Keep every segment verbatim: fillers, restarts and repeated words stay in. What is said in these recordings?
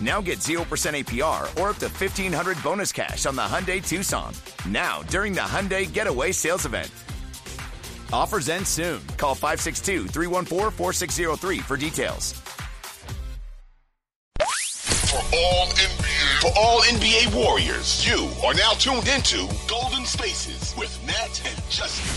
Now get zero percent A P R or up to fifteen hundred dollars bonus cash on the Hyundai Tucson. Now, during the Hyundai Getaway Sales Event. Offers end soon. Call five six two, three one four, four six zero three for details. For all N B A, for all N B A Warriors, you are now tuned into Golden Spaces with Matt and Justin.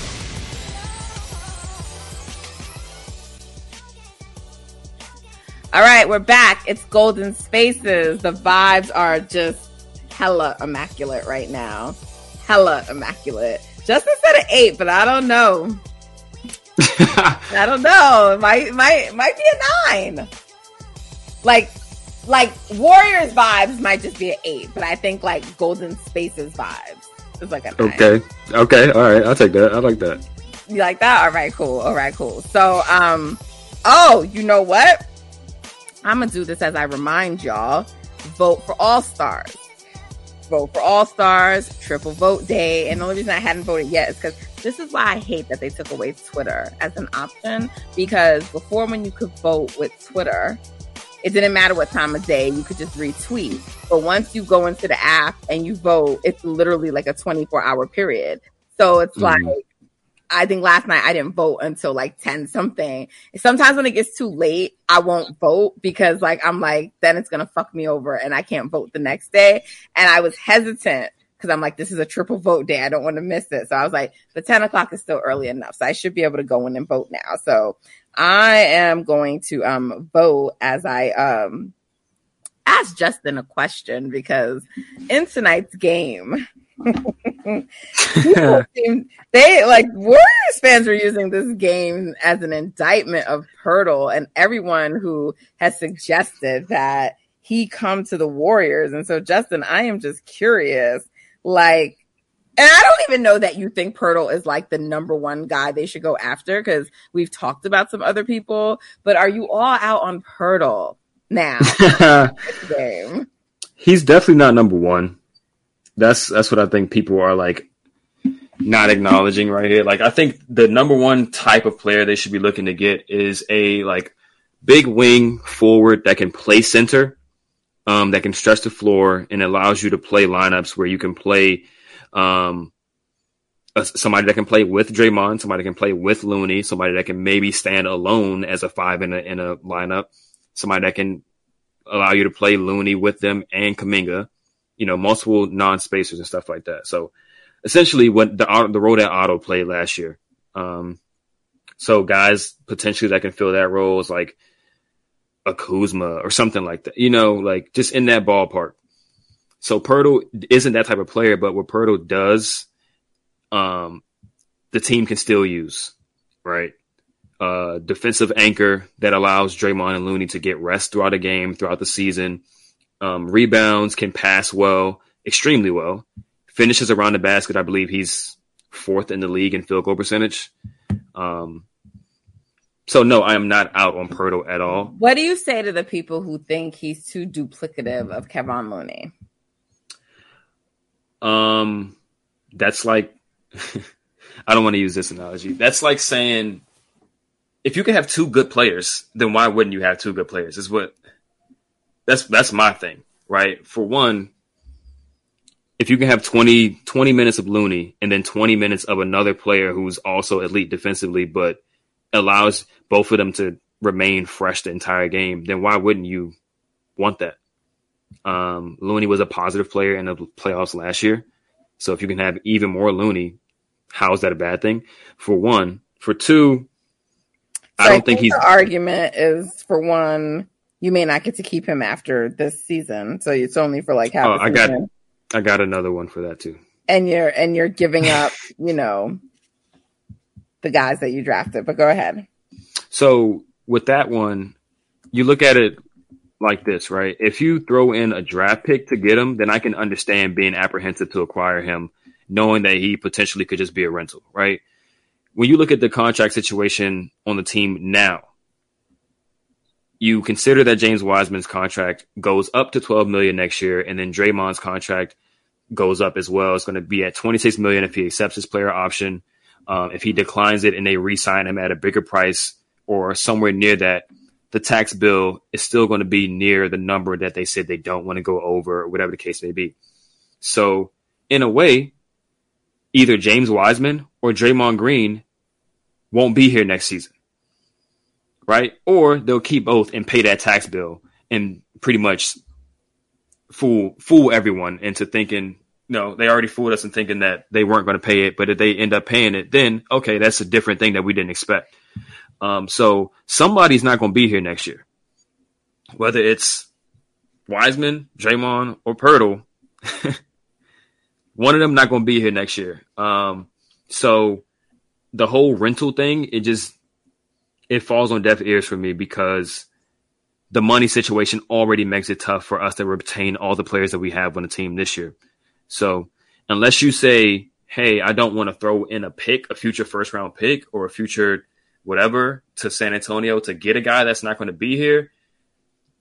All right, we're back. It's Golden Spaces. The vibes are just hella immaculate right now. Hella immaculate. Justin said an eight, but I don't know. I don't know. Might might might be a nine. Like like Warriors vibes might just be an eight, but I think like Golden Spaces vibes is like a nine. Okay. Okay. All right. I'll take that. I like that. You like that? All right. Cool. All right. Cool. So, um, oh, you know what? I'm going to do this as I remind y'all. Vote for All-Stars. Vote for All-Stars, Triple Vote Day. And the only reason I hadn't voted yet is because this is why I hate that they took away Twitter as an option. Because before, when you could vote with Twitter, it didn't matter what time of day. You could just retweet. But once you go into the app and you vote, it's literally like a twenty-four hour period. So it's mm-hmm. like, I think last night I didn't vote until like ten something. Sometimes when it gets too late, I won't vote because like, I'm like, then it's going to fuck me over and I can't vote the next day. And I was hesitant because I'm like, this is a triple vote day. I don't want to miss it. So I was like, but ten o'clock is still early enough. So I should be able to go in and vote now. So I am going to um vote as I um ask Justin a question because in tonight's game, seem, they like Warriors fans were using this game as an indictment of Poeltl and everyone who has suggested that he come to the Warriors. And so, Justin, I am just curious, like, and I don't even know that you think Poeltl is like the number one guy they should go after because we've talked about some other people. But are you all out on Poeltl now? Game? He's definitely not number one. That's that's what I think people are like not acknowledging right here. Like I think the number one type of player they should be looking to get is a like big wing forward that can play center, um, that can stretch the floor and allows you to play lineups where you can play um, a, somebody that can play with Draymond, somebody that can play with Looney, somebody that can maybe stand alone as a five in a in a lineup, somebody that can allow you to play Looney with them and Kuminga. You know, multiple non-spacers and stuff like that. So, essentially, what the the role that Otto played last year. Um, so, guys potentially that can fill that role is like a Kuzma or something like that. You know, like just in that ballpark. So, Poeltl isn't that type of player, but what Poeltl does, um, the team can still use, right? Uh, defensive anchor that allows Draymond and Looney to get rest throughout the game, throughout the season. um, rebounds, can pass well, extremely well. Finishes around the basket. I believe he's fourth in the league in field goal percentage. Um, so, no, I am not out on Poeltl at all. What do you say to the people who think he's too duplicative of Kevon Looney? Um, that's like – I don't want to use this analogy. That's like saying if you can have two good players, then why wouldn't you have two good players? Is what that's that's my thing, right? For one, if you can have twenty, twenty minutes of Looney and then twenty minutes of another player who's also elite defensively but allows both of them to remain fresh the entire game, then why wouldn't you want that? Um, Looney was a positive player in the playoffs last year. So if you can have even more Looney, how is that a bad thing? For one. For two, so I don't I think, think he's... The argument is, for one, you may not get to keep him after this season. So it's only for like half oh, I got, I got another one for that too. And you're and you're giving up, you know, the guys that you drafted. But go ahead. So with that one, you look at it like this, right? If you throw in a draft pick to get him, then I can understand being apprehensive to acquire him, knowing that he potentially could just be a rental, right? When you look at the contract situation on the team now, you consider that James Wiseman's contract goes up to twelve million dollars next year, and then Draymond's contract goes up as well. It's going to be at twenty-six million dollars if he accepts his player option. Um, if he declines it and they re-sign him at a bigger price or somewhere near that, the tax bill is still going to be near the number that they said they don't want to go over or whatever the case may be. So in a way, either James Wiseman or Draymond Green won't be here next season, right? Or they'll keep both and pay that tax bill and pretty much fool fool everyone into thinking, no, they already fooled us in thinking that they weren't going to pay it, but if they end up paying it, then, okay, that's a different thing that we didn't expect. Um, so somebody's not going to be here next year, whether it's Wiseman, Draymond, or Poeltl. One of them not going to be here next year. Um, so the whole rental thing, it just it falls on deaf ears for me because the money situation already makes it tough for us to retain all the players that we have on the team this year. So unless you say, hey, I don't want to throw in a pick, a future first round pick or a future whatever to San Antonio to get a guy that's not going to be here,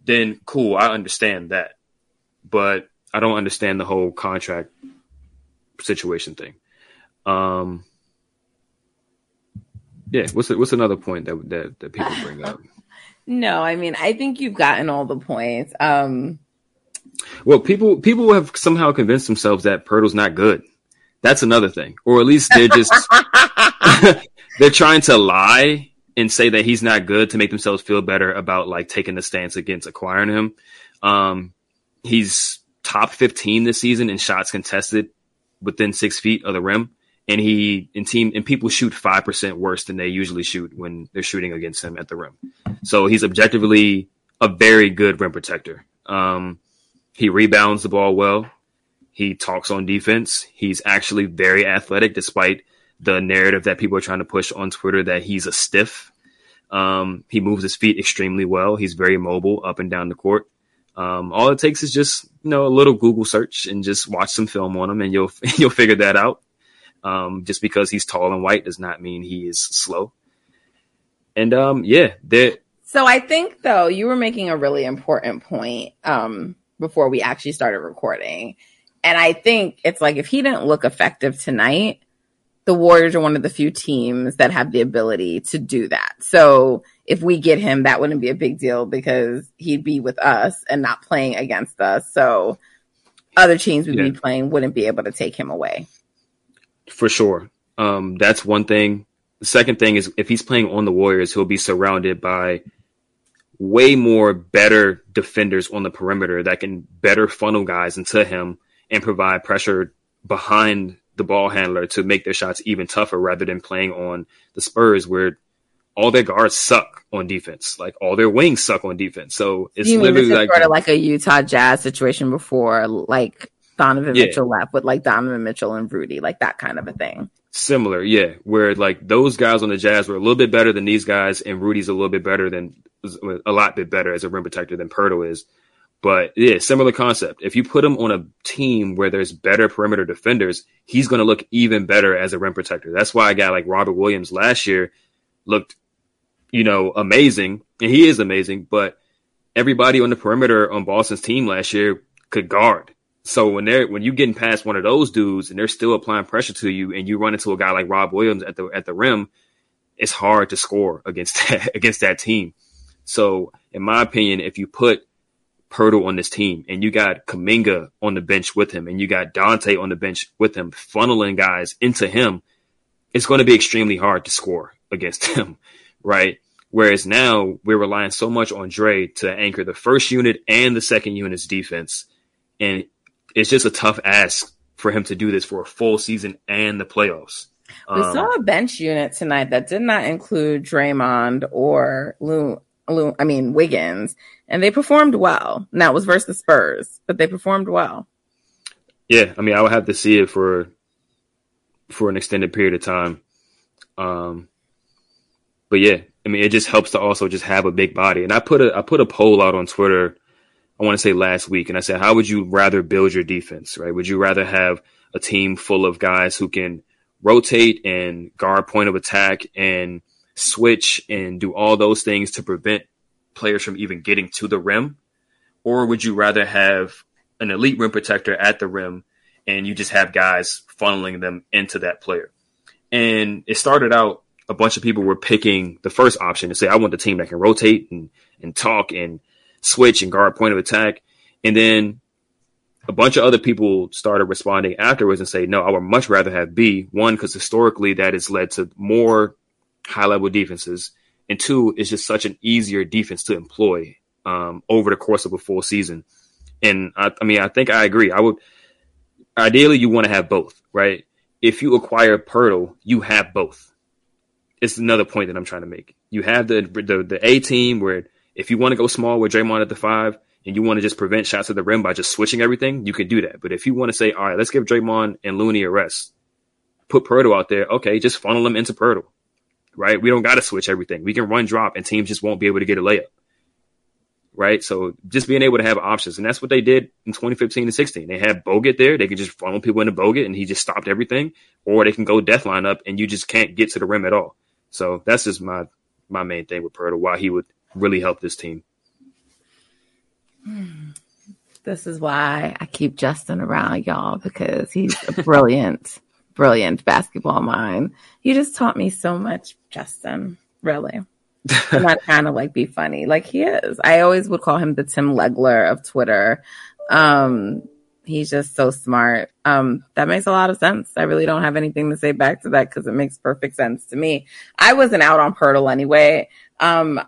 then cool, I understand that. But I don't understand the whole contract situation thing. Um, yeah, what's the, what's another point that, that that people bring up? No, I mean, I think you've gotten all the points. Um, well, people people have somehow convinced themselves that Poeltl's not good. That's another thing. Or at least they're just... They're trying to lie and say that he's not good to make themselves feel better about like taking the stance against acquiring him. Um, he's top fifteen this season in shots contested within six feet of the rim. And he and team and people shoot five percent worse than they usually shoot when they're shooting against him at the rim. So he's objectively a very good rim protector. Um, he rebounds the ball well. He talks on defense. He's actually very athletic despite the narrative that people are trying to push on Twitter that he's a stiff. Um, he moves his feet extremely well. He's very mobile up and down the court. Um, all it takes is just, you know, a little Google search and just watch some film on him and you'll, you'll figure that out. Um, just because he's tall and white does not mean he is slow. And, um, yeah. So I think though, you were making a really important point, um, before we actually started recording. And I think it's like, if he didn't look effective tonight, the Warriors are one of the few teams that have the ability to do that. So if we get him, that wouldn't be a big deal because he'd be with us and not playing against us. So other teams we'd yeah. be playing wouldn't be able to take him away. For sure. Um, that's one thing. The second thing is if he's playing on the Warriors, he'll be surrounded by way more better defenders on the perimeter that can better funnel guys into him and provide pressure behind the ball handler to make their shots even tougher rather than playing on the Spurs where all their guards suck on defense. Like all their wings suck on defense. So it's you literally like sort of like a Utah Jazz situation before like Donovan yeah. Mitchell left with like Donovan Mitchell and Rudy, like that kind of a thing. Similar. Yeah. Where like those guys on the Jazz were a little bit better than these guys and Rudy's a little bit better than a lot bit better as a rim protector than Poeltl is. But yeah, similar concept. If you put him on a team where there's better perimeter defenders, he's going to look even better as a rim protector. That's why a guy like Robert Williams last year looked, you know, amazing. And he is amazing, but everybody on the perimeter on Boston's team last year could guard. So when they're when you're getting past one of those dudes and they're still applying pressure to you, and you run into a guy like Rob Williams at the at the rim, it's hard to score against that, against that team. So in my opinion, if you put Poeltl on this team and you got Kuminga on the bench with him and you got Dante on the bench with him, funneling guys into him, it's going to be extremely hard to score against him, right? Whereas now we're relying so much on Dre to anchor the first unit and the second unit's defense. And it's just a tough ask for him to do this for a full season and the playoffs. We um, saw a bench unit tonight that did not include Draymond or Loon, Loon, I mean Wiggins, and they performed well. Now it was versus the Spurs, but they performed well. Yeah, I mean, I would have to see it for for an extended period of time. Um, but yeah. I mean, it just helps to also just have a big body. And I put a I put a poll out on Twitter, I want to say last week, and I said, how would you rather build your defense, right? Would you rather have a team full of guys who can rotate and guard point of attack and switch and do all those things to prevent players from even getting to the rim? Or would you rather have an elite rim protector at the rim and you just have guys funneling them into that player? And it started out, a bunch of people were picking the first option to say, I want the team that can rotate and, and talk and switch and guard point of attack. And then a bunch of other people started responding afterwards and say, no, I would much rather have B, one, because historically that has led to more high-level defenses, and two, it's just such an easier defense to employ um, over the course of a full season. And, I, I mean, I think I agree. I would ideally, you want to have both, right? If you acquire Poeltl, you have both. It's another point that I'm trying to make. You have the the, the A team where if you want to go small with Draymond at the five and you want to just prevent shots at the rim by just switching everything, you can do that. But if you want to say, all right, let's give Draymond and Looney a rest, put Poeltl out there. Okay, just funnel them into Poeltl, right? We don't got to switch everything. We can run drop and teams just won't be able to get a layup, right? So just being able to have options. And that's what they did in twenty fifteen and sixteen. They had Bogut there. They could just funnel people into Bogut and he just stopped everything. Or they can go death line up and you just can't get to the rim at all. So that's just my my main thing with Poeltl, why he would really help this team. This is why I keep Justin around, y'all, because he's a brilliant, brilliant basketball mind. You just taught me so much, Justin, really. I'm not trying to, like, be funny. Like, he is. I always would call him the Tim Legler of Twitter. Um, he's just so smart. Um, that makes a lot of sense. I really don't have anything to say back to that because it makes perfect sense to me. I wasn't out on Poeltl anyway. Um,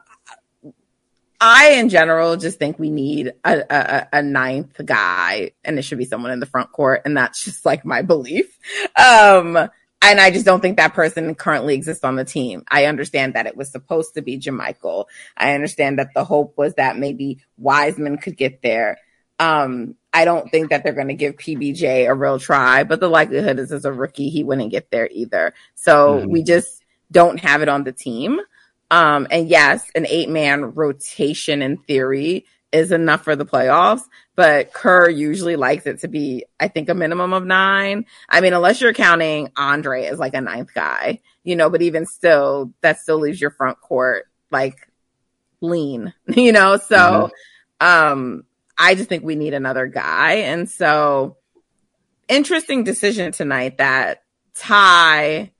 I, in general, just think we need a, a, a ninth guy, and it should be someone in the front court, and that's just, like, my belief. Um, and I just don't think that person currently exists on the team. I understand that it was supposed to be JaMychal. I understand that the hope was that maybe Wiseman could get there. Um, I don't think that they're going to give P B J a real try, but the likelihood is as a rookie, he wouldn't get there either. So mm-hmm. we just don't have it on the team. Um, and yes, an eight man rotation in theory is enough for the playoffs, but Kerr usually likes it to be, I think, a minimum of nine. I mean, unless you're counting Andre as like a ninth guy, you know, but even still, that still leaves your front court like lean, you know? So, mm-hmm. um, I just think we need another guy. And so, interesting decision tonight that Ty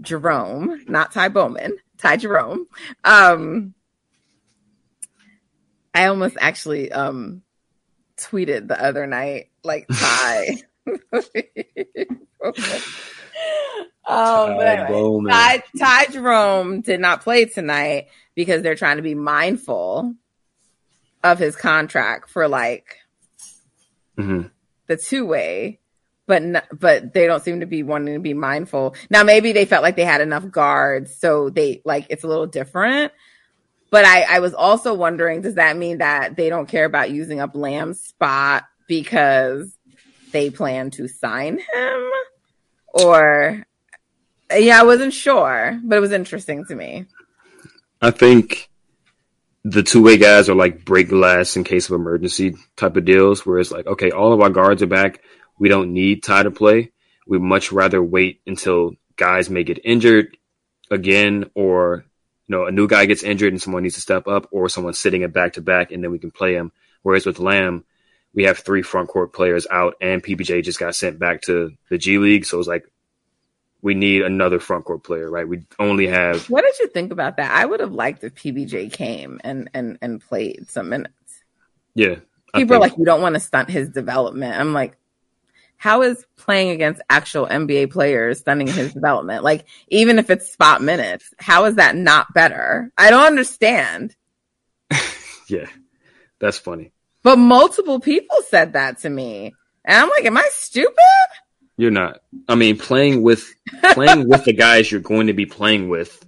Jerome, not Ty Bowman, Ty Jerome. Um, I almost actually um, tweeted the other night, like, Ty. Oh, but anyway, Ty, Ty Jerome did not play tonight because they're trying to be mindful of his contract for, like, mm-hmm. the two-way, but n- but they don't seem to be wanting to be mindful. Now, maybe they felt like they had enough guards, so they, like, it's a little different. But I, I was also wondering, does that mean that they don't care about using up Lamb's spot because they plan to sign him? Or, yeah, I wasn't sure, but it was interesting to me. I think the two-way guys are like break glass in case of emergency type of deals where it's like, okay, all of our guards are back. We don't need Ty to play. We'd much rather wait until guys may get injured again, or you know, a new guy gets injured and someone needs to step up, or someone's sitting at back-to-back and then we can play him. Whereas with Lamb, we have three front court players out, and P B J just got sent back to the G League. So it's like, we need another front court player, right? We only have. What did you think about that? I would have liked if P B J came and and and played some minutes. Yeah, people are like, you don't want to stunt his development. I'm like, how is playing against actual N B A players stunting his development? Like, even if it's spot minutes, how is that not better? I don't understand. Yeah, that's funny. But multiple people said that to me, and I'm like, am I stupid? You're not. I mean, playing with playing with the guys you're going to be playing with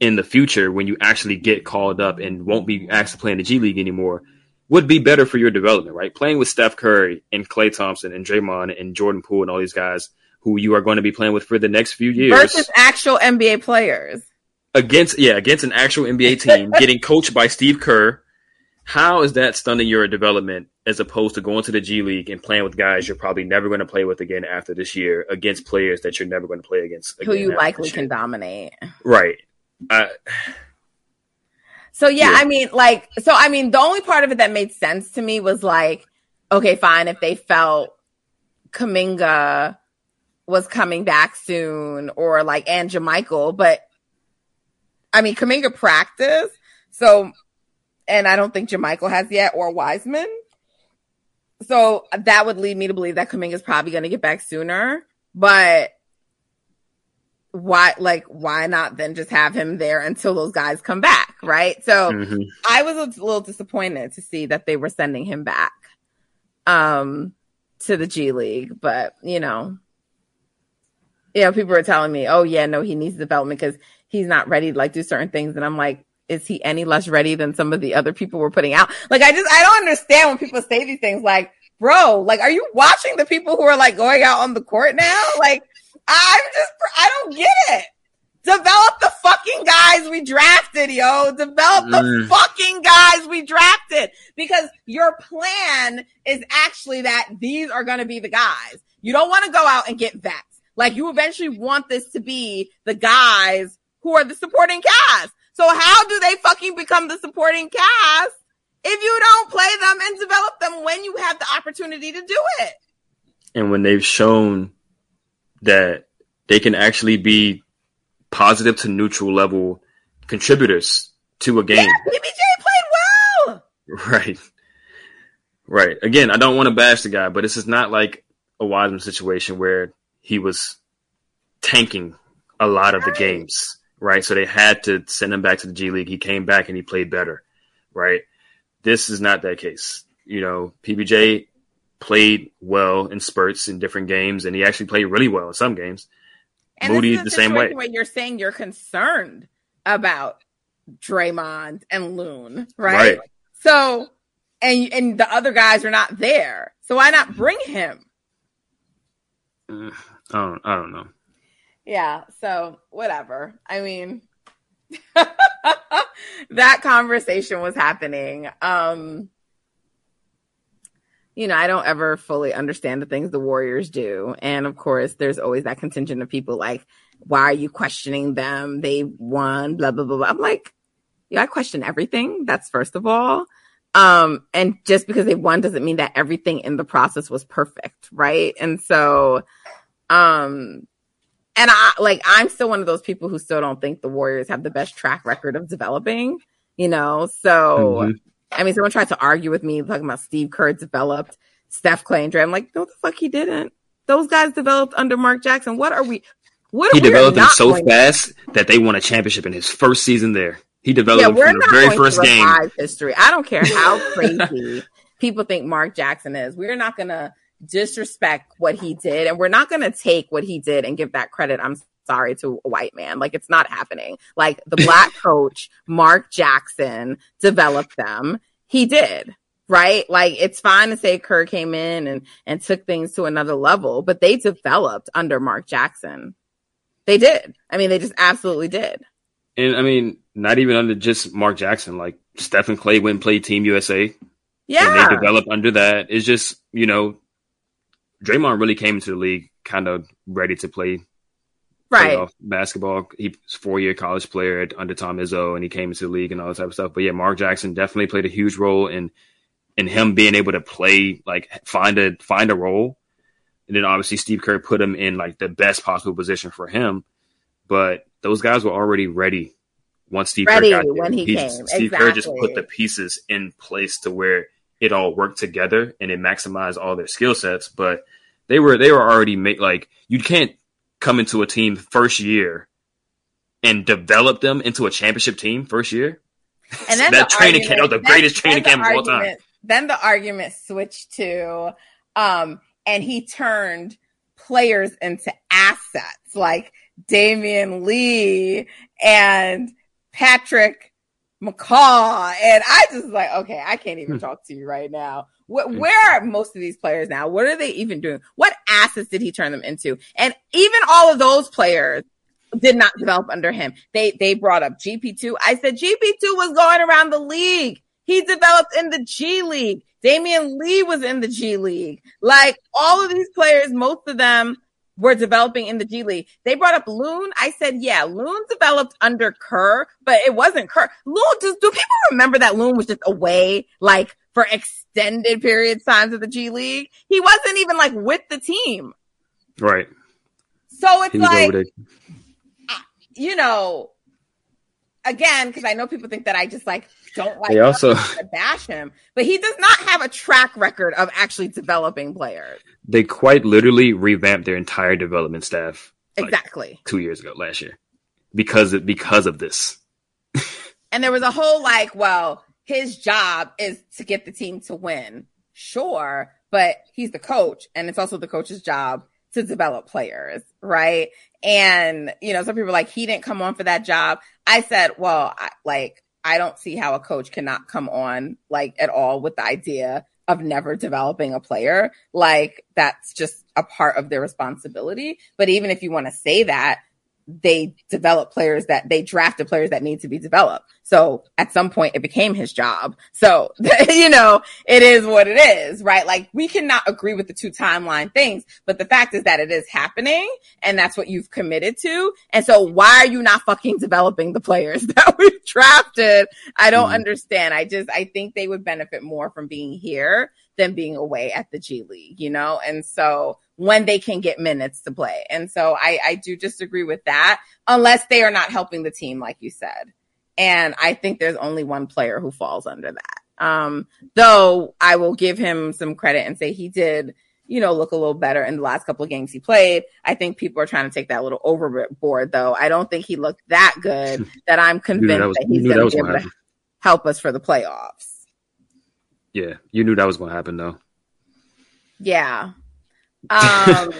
in the future when you actually get called up and won't be asked to play in the G League anymore would be better for your development, right? Playing with Steph Curry and Klay Thompson and Draymond and Jordan Poole and all these guys who you are going to be playing with for the next few years. Versus actual N B A players. Against, yeah, against an actual N B A team, getting coached by Steve Kerr. How is that stunting your development as opposed to going to the G League and playing with guys you're probably never going to play with again after this year against players that you're never going to play against again? Who you likely can dominate. Right. I, so, yeah, yeah, I mean, like, so, I mean, the only part of it that made sense to me was like, okay, fine. If they felt Kuminga was coming back soon, or like, and JaMychal, but I mean, Kuminga practiced. So, and I don't think JaMychal has yet, or Wiseman. So that would lead me to believe that Kuminga is probably going to get back sooner. But why, like, why not then just have him there until those guys come back, right? So mm-hmm. I was a little disappointed to see that they were sending him back um, to the G League. But, you know, you know, people were telling me, oh, yeah, no, he needs development because he's not ready to, like, do certain things. And I'm like, is he any less ready than some of the other people we're putting out? Like, I just, I don't understand when people say these things. Like, bro, like, are you watching the people who are like going out on the court now? Like, I'm just, I don't get it. Develop the fucking guys we drafted, yo. Develop the fucking guys we drafted, because your plan is actually that these are going to be the guys. You don't want to go out and get vets. Like, you eventually want this to be the guys who are the supporting cast. So how do they fucking become the supporting cast if you don't play them and develop them when you have the opportunity to do it? And when they've shown that they can actually be positive to neutral level contributors to a game. Yeah, P B J played well! Right. Right. Again, I don't want to bash the guy, but this is not like a Wiseman situation where he was tanking a lot of right. the games. Right, so they had to send him back to the G League. He came back and he played better, right? This is not that case. You know, P B J played well in spurts in different games, and he actually played really well in some games. And Moody's the same way. Where you're saying you're concerned about Draymond and Loon, right? right? So, and and the other guys are not there. So why not bring him? I don't. I don't know. Yeah, so whatever. I mean, that conversation was happening. Um, you know, I don't ever fully understand the things the Warriors do. And, of course, there's always that contingent of people like, why are you questioning them? They won, blah, blah, blah, blah. I'm like, yeah, I question everything. That's first of all. Um, and just because they won doesn't mean that everything in the process was perfect, right? And so um. And I like I'm still one of those people who still don't think the Warriors have the best track record of developing, you know. So mm-hmm. I mean, someone tried to argue with me talking about Steve Kerr developed Steph, Klay, and Dre. I'm like, no, the fuck he didn't. Those guys developed under Mark Jackson. What are we? What he we developed are them so fast to? That they won a championship in his first season there. He developed yeah, them from the very first game. History. I don't care how crazy people think Mark Jackson is. We're not gonna disrespect what he did, and we're not going to take what he did and give that credit, I'm sorry, to a white man. Like, it's not happening. Like, the black coach Mark Jackson developed them. He did, right? Like, it's fine to say Kerr came in and and took things to another level, but they developed under Mark Jackson. They did. I mean, they just absolutely did. And I mean, not even under just Mark Jackson, like Steph and Klay went and played Team U S A. Yeah. And they developed under that. It's just, you know, Draymond really came into the league kind of ready to play right. basketball. He was a four-year college player at, under Tom Izzo, and he came into the league and all that type of stuff. But, yeah, Mark Jackson definitely played a huge role in in him being able to play, like, find a find a role. And then, obviously, Steve Kerr put him in, like, the best possible position for him. But those guys were already ready once Steve ready Kerr got there. When he, he came. Steve exactly. Kerr just put the pieces in place to where it all worked together and it maximized all their skill sets. But they were they were already made. Like, you can't come into a team first year and develop them into a championship team first year. And then that the training argument, camp, that was the greatest training camp of all time. Then the argument switched to, um, and he turned players into assets like Damian Lee and Patrick McCall. And I just like, okay, I can't even talk to you right now. What, where are most of these players now? What are they even doing? What assets did he turn them into? And even all of those players did not develop under him. They, they brought up G P two. I said, G P two was going around the league. He developed in the G League. Damian Lee was in the G League. Like, all of these players, most of them were developing in the G League. They brought up Loon. I said, yeah, Loon developed under Kerr, but it wasn't Kerr. Loon, just, do people remember that Loon was just away, like, for extended periods times of the G League? He wasn't even, like, with the team. Right. So it's like, you know, again, because I know people think that I just, like, don't like him, also bash him, but he does not have a track record of actually developing players. They quite literally revamped their entire development staff exactly like, two years ago, last year, because of, because of this. And there was a whole like, well, his job is to get the team to win, sure, but he's the coach, and it's also the coach's job to develop players, right? And you know, some people are like, he didn't come on for that job. I said, well, I, like. I don't see how a coach cannot come on like at all with the idea of never developing a player. Like, that's just a part of their responsibility. But even if you want to say that, they develop players that they drafted players that need to be developed. So at some point it became his job. So, you know, it is what it is, right? Like, we cannot agree with the two timeline things, but the fact is that it is happening and that's what you've committed to. And so why are you not fucking developing the players that we've drafted? I don't mm-hmm. understand. I just, I think they would benefit more from being here than being away at the G League, you know? And so when they can get minutes to play. And so I, I do disagree with that unless they are not helping the team, like you said. And I think there's only one player who falls under that. Um, though I will give him some credit and say he did, you know, look a little better in the last couple of games he played. I think people are trying to take that a little overboard, though. I don't think he looked that good that I'm convinced that, was, that he's going to be able to help us for the playoffs. Yeah, you knew that was going to happen, though. Yeah. Um,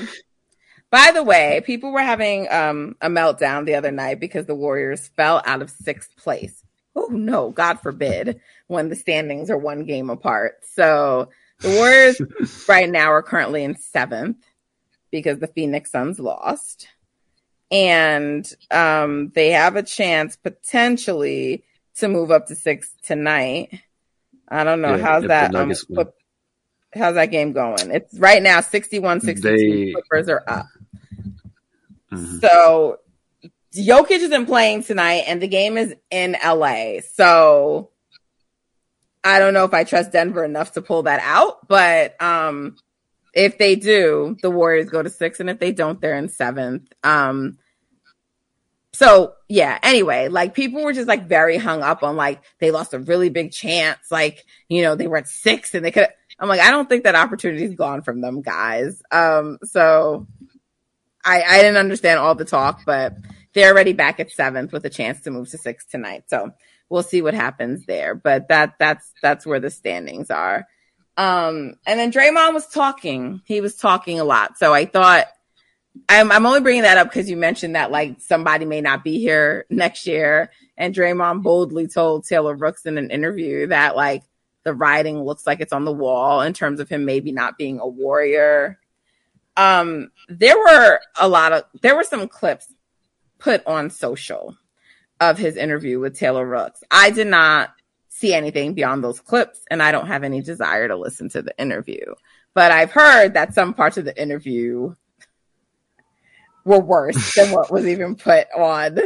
by the way, people were having um, a meltdown the other night because the Warriors fell out of sixth place. Oh, no, God forbid, when the standings are one game apart. So the Warriors right now are currently in seventh because the Phoenix Suns lost. And um, they have a chance potentially to move up to sixth tonight. I don't know. Yeah, how's that? Um, flip, how's that game going? It's right now sixty-one sixty-two. They... Clippers are up. Mm-hmm. So Jokic isn't playing tonight, and the game is in L A. So I don't know if I trust Denver enough to pull that out. But um, if they do, the Warriors go to six, and if they don't, they're in seventh. Um, So yeah, anyway, like people were just like very hung up on like they lost a really big chance. Like, you know, they were at six and they could, I'm like, I don't think that opportunity's gone from them guys. Um, so I, I didn't understand all the talk, but they're already back at seventh with a chance to move to sixth tonight. So we'll see what happens there, but that, that's, that's where the standings are. Um, and then Draymond was talking, he was talking a lot. So I thought, I'm, I'm only bringing that up because you mentioned that like somebody may not be here next year. And Draymond boldly told Taylor Rooks in an interview that like the writing looks like it's on the wall in terms of him maybe not being a Warrior. Um, there were a lot of, there were some clips put on social of his interview with Taylor Rooks. I did not see anything beyond those clips, and I don't have any desire to listen to the interview. But I've heard that some parts of the interview were worse than what was even put on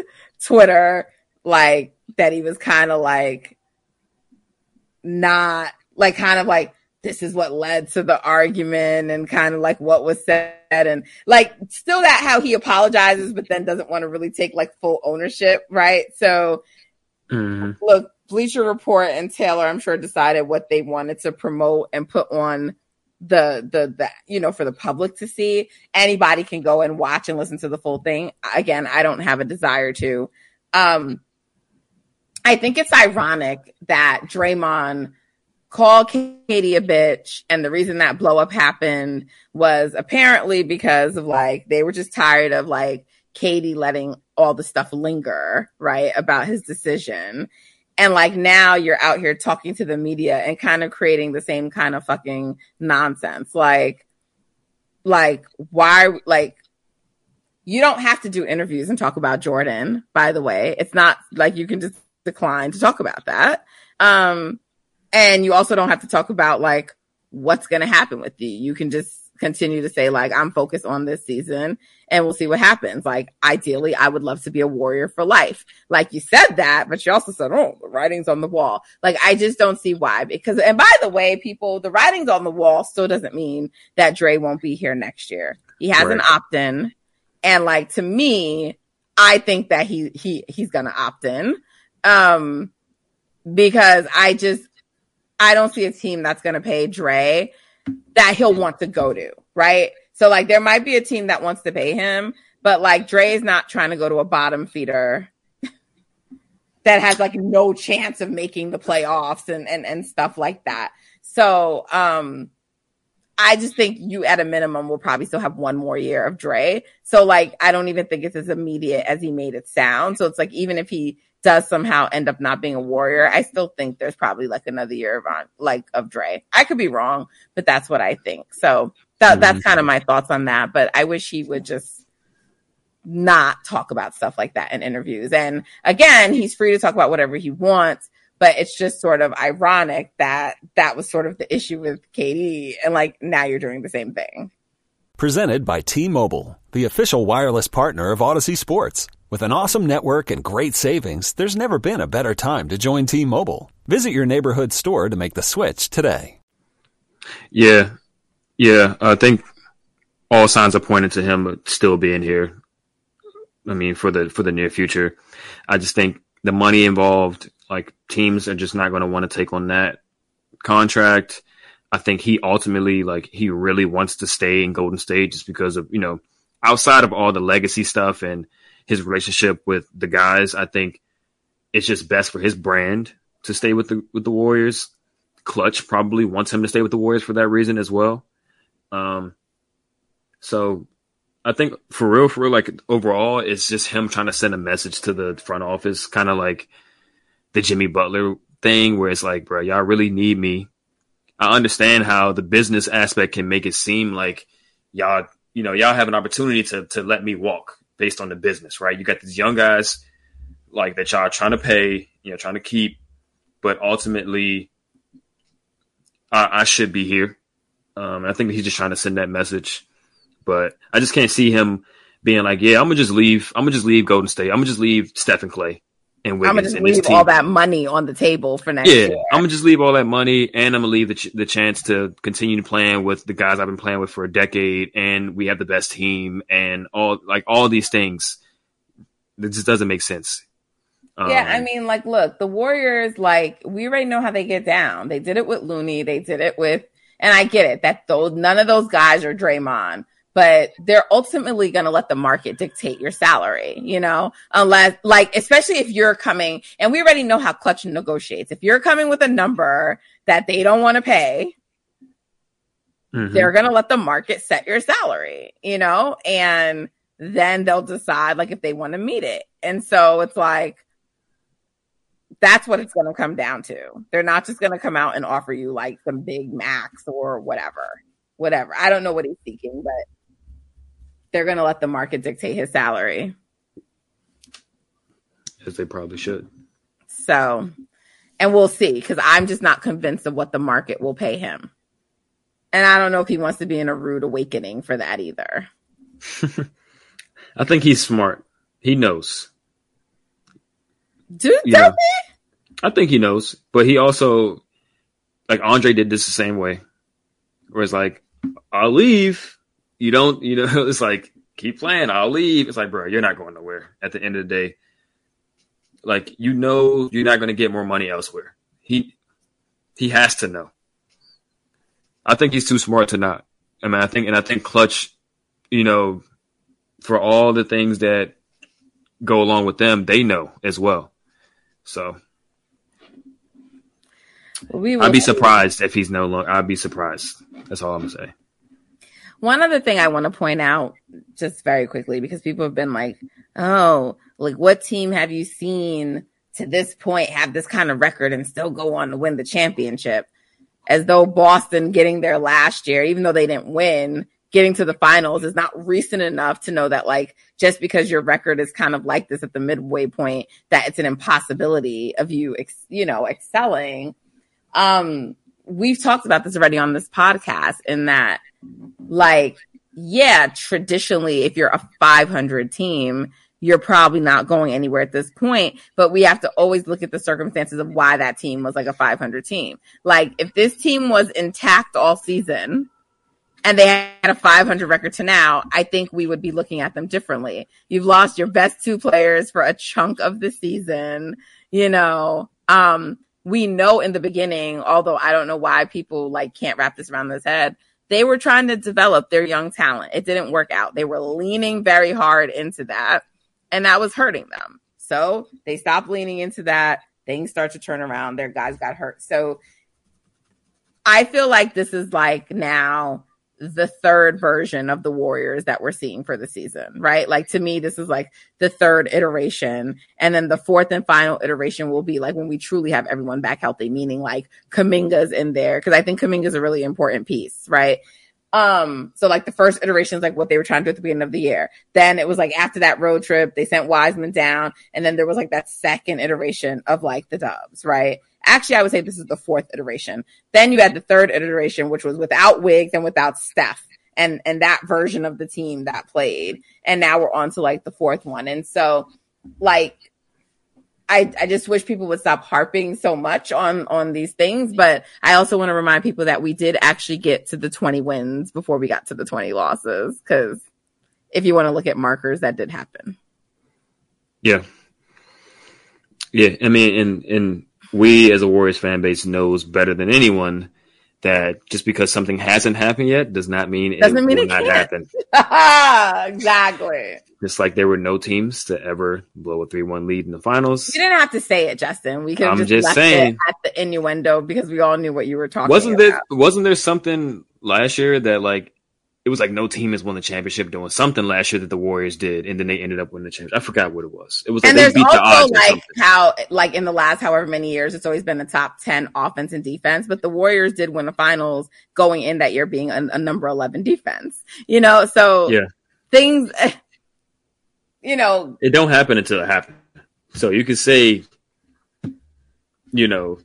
Twitter, like that he was kind of like not like kind of like this is what led to the argument and kind of like what was said and like still that how he apologizes, but then doesn't want to really take like full ownership. Right. So mm. look, Bleacher Report and Taylor, I'm sure, decided what they wanted to promote and put on the, the, the, you know, for the public to see. Anybody can go and watch and listen to the full thing. Again, I don't have a desire to. Um, I think it's ironic that Draymond called Katie a bitch. And the reason that blow up happened was apparently because of like, they were just tired of like Katie letting all the stuff linger, right, about his decision. And like now you're out here talking to the media and kind of creating the same kind of fucking nonsense. Like, like why, like, you don't have to do interviews and talk about Jordan, by the way. It's not like you can just decline to talk about that. Um, And you also don't have to talk about, like, what's going to happen with you. You can just continue to say, like, I'm focused on this season and we'll see what happens. Like, ideally, I would love to be a Warrior for life. Like, you said that, but you also said, oh, the writing's on the wall. Like, I just don't see why. Because, and by the way, people, the writing's on the wall still doesn't mean that Dre won't be here next year. He has right. an opt-in. And, like, to me, I think that he he he's going to opt in. Um, because I just... I don't see a team that's going to pay Dre that he'll want to go to, right? So, like, there might be a team that wants to pay him, but, like, Dre's not trying to go to a bottom feeder that has, like, no chance of making the playoffs and, and, and stuff like that. So, um, I just think you, at a minimum, will probably still have one more year of Dre. So, like, I don't even think it's as immediate as he made it sound. So, it's like, even if he does somehow end up not being a Warrior, I still think there's probably like another year of on, like of Dre. I could be wrong, but that's what I think. So that mm-hmm. that's kind of my thoughts on that. But I wish he would just not talk about stuff like that in interviews. And again, he's free to talk about whatever he wants, but it's just sort of ironic that that was sort of the issue with K D, and like now you're doing the same thing. Presented by T-Mobile, the official wireless partner of Odyssey Sports. With an awesome network and great savings, there's never been a better time to join T-Mobile. Visit your neighborhood store to make the switch today. Yeah, yeah, I think all signs are pointed to him still being here. I mean, for the for the near future, I just think the money involved, like teams are just not going to want to take on that contract. I think he ultimately, like, he really wants to stay in Golden State just because of, you know, outside of all the legacy stuff and his relationship with the guys, I think it's just best for his brand to stay with the with the Warriors. Clutch probably wants him to stay with the Warriors for that reason as well. Um, so I think for real, for real, like overall, it's just him trying to send a message to the front office, kind of like the Jimmy Butler thing, where it's like, bro, y'all really need me. I understand how the business aspect can make it seem like y'all, you know, y'all have an opportunity to to let me walk. Based on the business, right? You got these young guys like that y'all are trying to pay, you know, trying to keep, but ultimately I, I should be here. Um, and I think he's just trying to send that message, but I just can't see him being like, yeah, I'm gonna just leave. I'm gonna just leave Golden State. I'm gonna just leave Steph and Klay and Wiggins. I'm gonna just and leave all that money on the table for next yeah, year. Yeah, I'm gonna just leave all that money, and I'm gonna leave the ch- the chance to continue playing with the guys I've been playing with for a decade, and we have the best team, and all like all these things. It just doesn't make sense. Um, yeah, I mean, like, look, the Warriors, like, we already know how they get down. They did it with Looney. They did it with, and I get it that those none of those guys are Draymond. But they're ultimately going to let the market dictate your salary, you know, unless like, especially if you're coming, and we already know how Clutch negotiates. If you're coming with a number that they don't want to pay, mm-hmm. they're going to let the market set your salary, you know, and then they'll decide like if they want to meet it. And so it's like, that's what it's going to come down to. They're not just going to come out and offer you like some big max or whatever, whatever. I don't know what he's seeking, but they're going to let the market dictate his salary. As they probably should. So, And we'll see, because I'm just not convinced of what the market will pay him. And I don't know if he wants to be in a rude awakening for that either. I think he's smart. He knows. Do you tell me? I think he knows. But he also, like Andre did this the same way. Where it's like, I'll leave. You don't, you know, it's like, keep playing. I'll leave. It's like, bro, you're not going nowhere at the end of the day. Like, you know you're not going to get more money elsewhere. He he has to know. I think he's too smart to not. I mean, I think, and I think Clutch, you know, for all the things that go along with them, they know as well. So we I'd be surprised if he's no longer. I'd be surprised. That's all I'm going to say. One other thing I want to point out just very quickly, because people have been like, oh, like what team have you seen to this point have this kind of record and still go on to win the championship? As though Boston getting there last year, even though they didn't win, getting to the finals is not recent enough to know that, like, just because your record is kind of like this at the midway point, that it's an impossibility of you, ex- you know, excelling. Um, we've talked about this already on this podcast in that, like, yeah, traditionally, if you're a five hundred team, you're probably not going anywhere at this point, but we have to always look at the circumstances of why that team was like a five hundred team. Like, if this team was intact all season and they had a five hundred record to now, I think we would be looking at them differently. You've lost your best two players for a chunk of the season. You know, um, we know in the beginning, although I don't know why people like can't wrap this around this head, they were trying to develop their young talent. It didn't work out. They were leaning very hard into that. And that was hurting them. So they stopped leaning into that. Things start to turn around. Their guys got hurt. So I feel like this is like now the third version of the Warriors that we're seeing for the season, right? Like, to me, this is like the third iteration. And then the fourth and final iteration will be like when we truly have everyone back healthy, meaning like Kuminga's in there. Because I think Kuminga's a really important piece, right? Um, so like the first iteration is like what they were trying to do at the beginning of the year. Then it was like after that road trip, they sent Wiseman down. And then there was like that second iteration of like the Dubs, right? Actually, I would say this is the fourth iteration. Then you had the third iteration, which was without Wiggs and without Steph and, and that version of the team that played. And now we're on to like the fourth one. And so like, I, I just wish people would stop harping so much on, on these things. But I also want to remind people that we did actually get to the twenty wins before we got to the twenty losses. Because if you want to look at markers, that did happen. Yeah. Yeah. I mean, and, and we as a Warriors fan base knows better than anyone that just because something hasn't happened yet does not mean Doesn't it mean will it not can't. happen. Exactly. Just like there were no teams to ever blow a three one lead in the finals. You didn't have to say it, Justin. We could have just, just left saying, it at the innuendo because we all knew what you were talking wasn't about. There, wasn't there something last year that like it was like no team has won the championship doing something last year that the Warriors did, and then they ended up winning the championship. I forgot what it was. It was like and they there's beat also the odds like how like in the last however many years it's always been a top ten offense and defense, but the Warriors did win the finals going in that year being a, a number eleven defense. You know, so yeah. things, you know, it don't happen until it happens. So you could say, you know,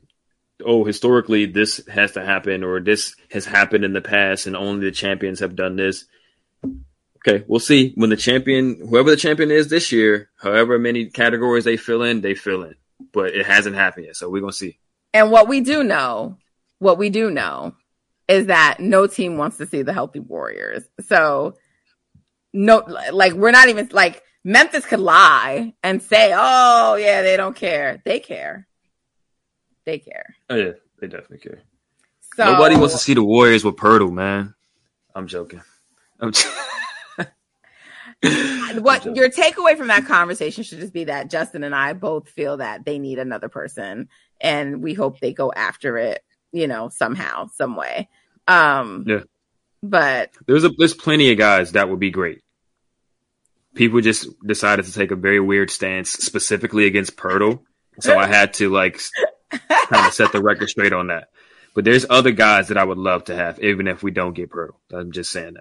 oh, historically, this has to happen or this has happened in the past and only the champions have done this. Okay, we'll see when the champion, whoever the champion is this year, however many categories they fill in, they fill in. But it hasn't happened yet, so we're going to see. And what we do know, what we do know is that no team wants to see the healthy Warriors. So, no, like, we're not even, like, Memphis could lie and say, oh, yeah, they don't care. They care. They care. Oh, yeah. They definitely care. So, nobody wants to see the Warriors with Poeltl, man. I'm joking. I'm j- what I'm joking. Your takeaway from that conversation should just be that Justin and I both feel that they need another person, and we hope they go after it, you know, somehow, some way. Um, yeah. But there's a there's plenty of guys that would be great. People just decided to take a very weird stance specifically against Poeltl, so I had to, like... kind of set the record straight on that. But there's other guys that I would love to have, even if we don't get Poeltl. I'm just saying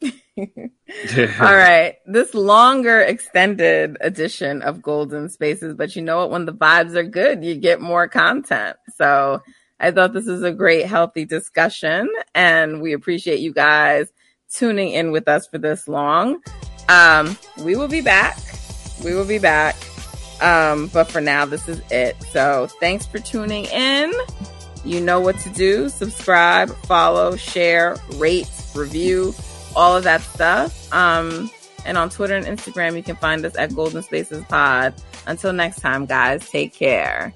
that. All right. This longer extended edition of Golden Spaces, but you know what? When the vibes are good, you get more content. So I thought this was a great, healthy discussion, and we appreciate you guys tuning in with us for this long. Um, we will be back. We will be back. Um, but for now, this is it. So thanks for tuning in. You know what to do. Subscribe, follow, share, rate, review, all of that stuff. Um, and on Twitter and Instagram, you can find us at Golden Spaces Pod. Until next time, guys, take care.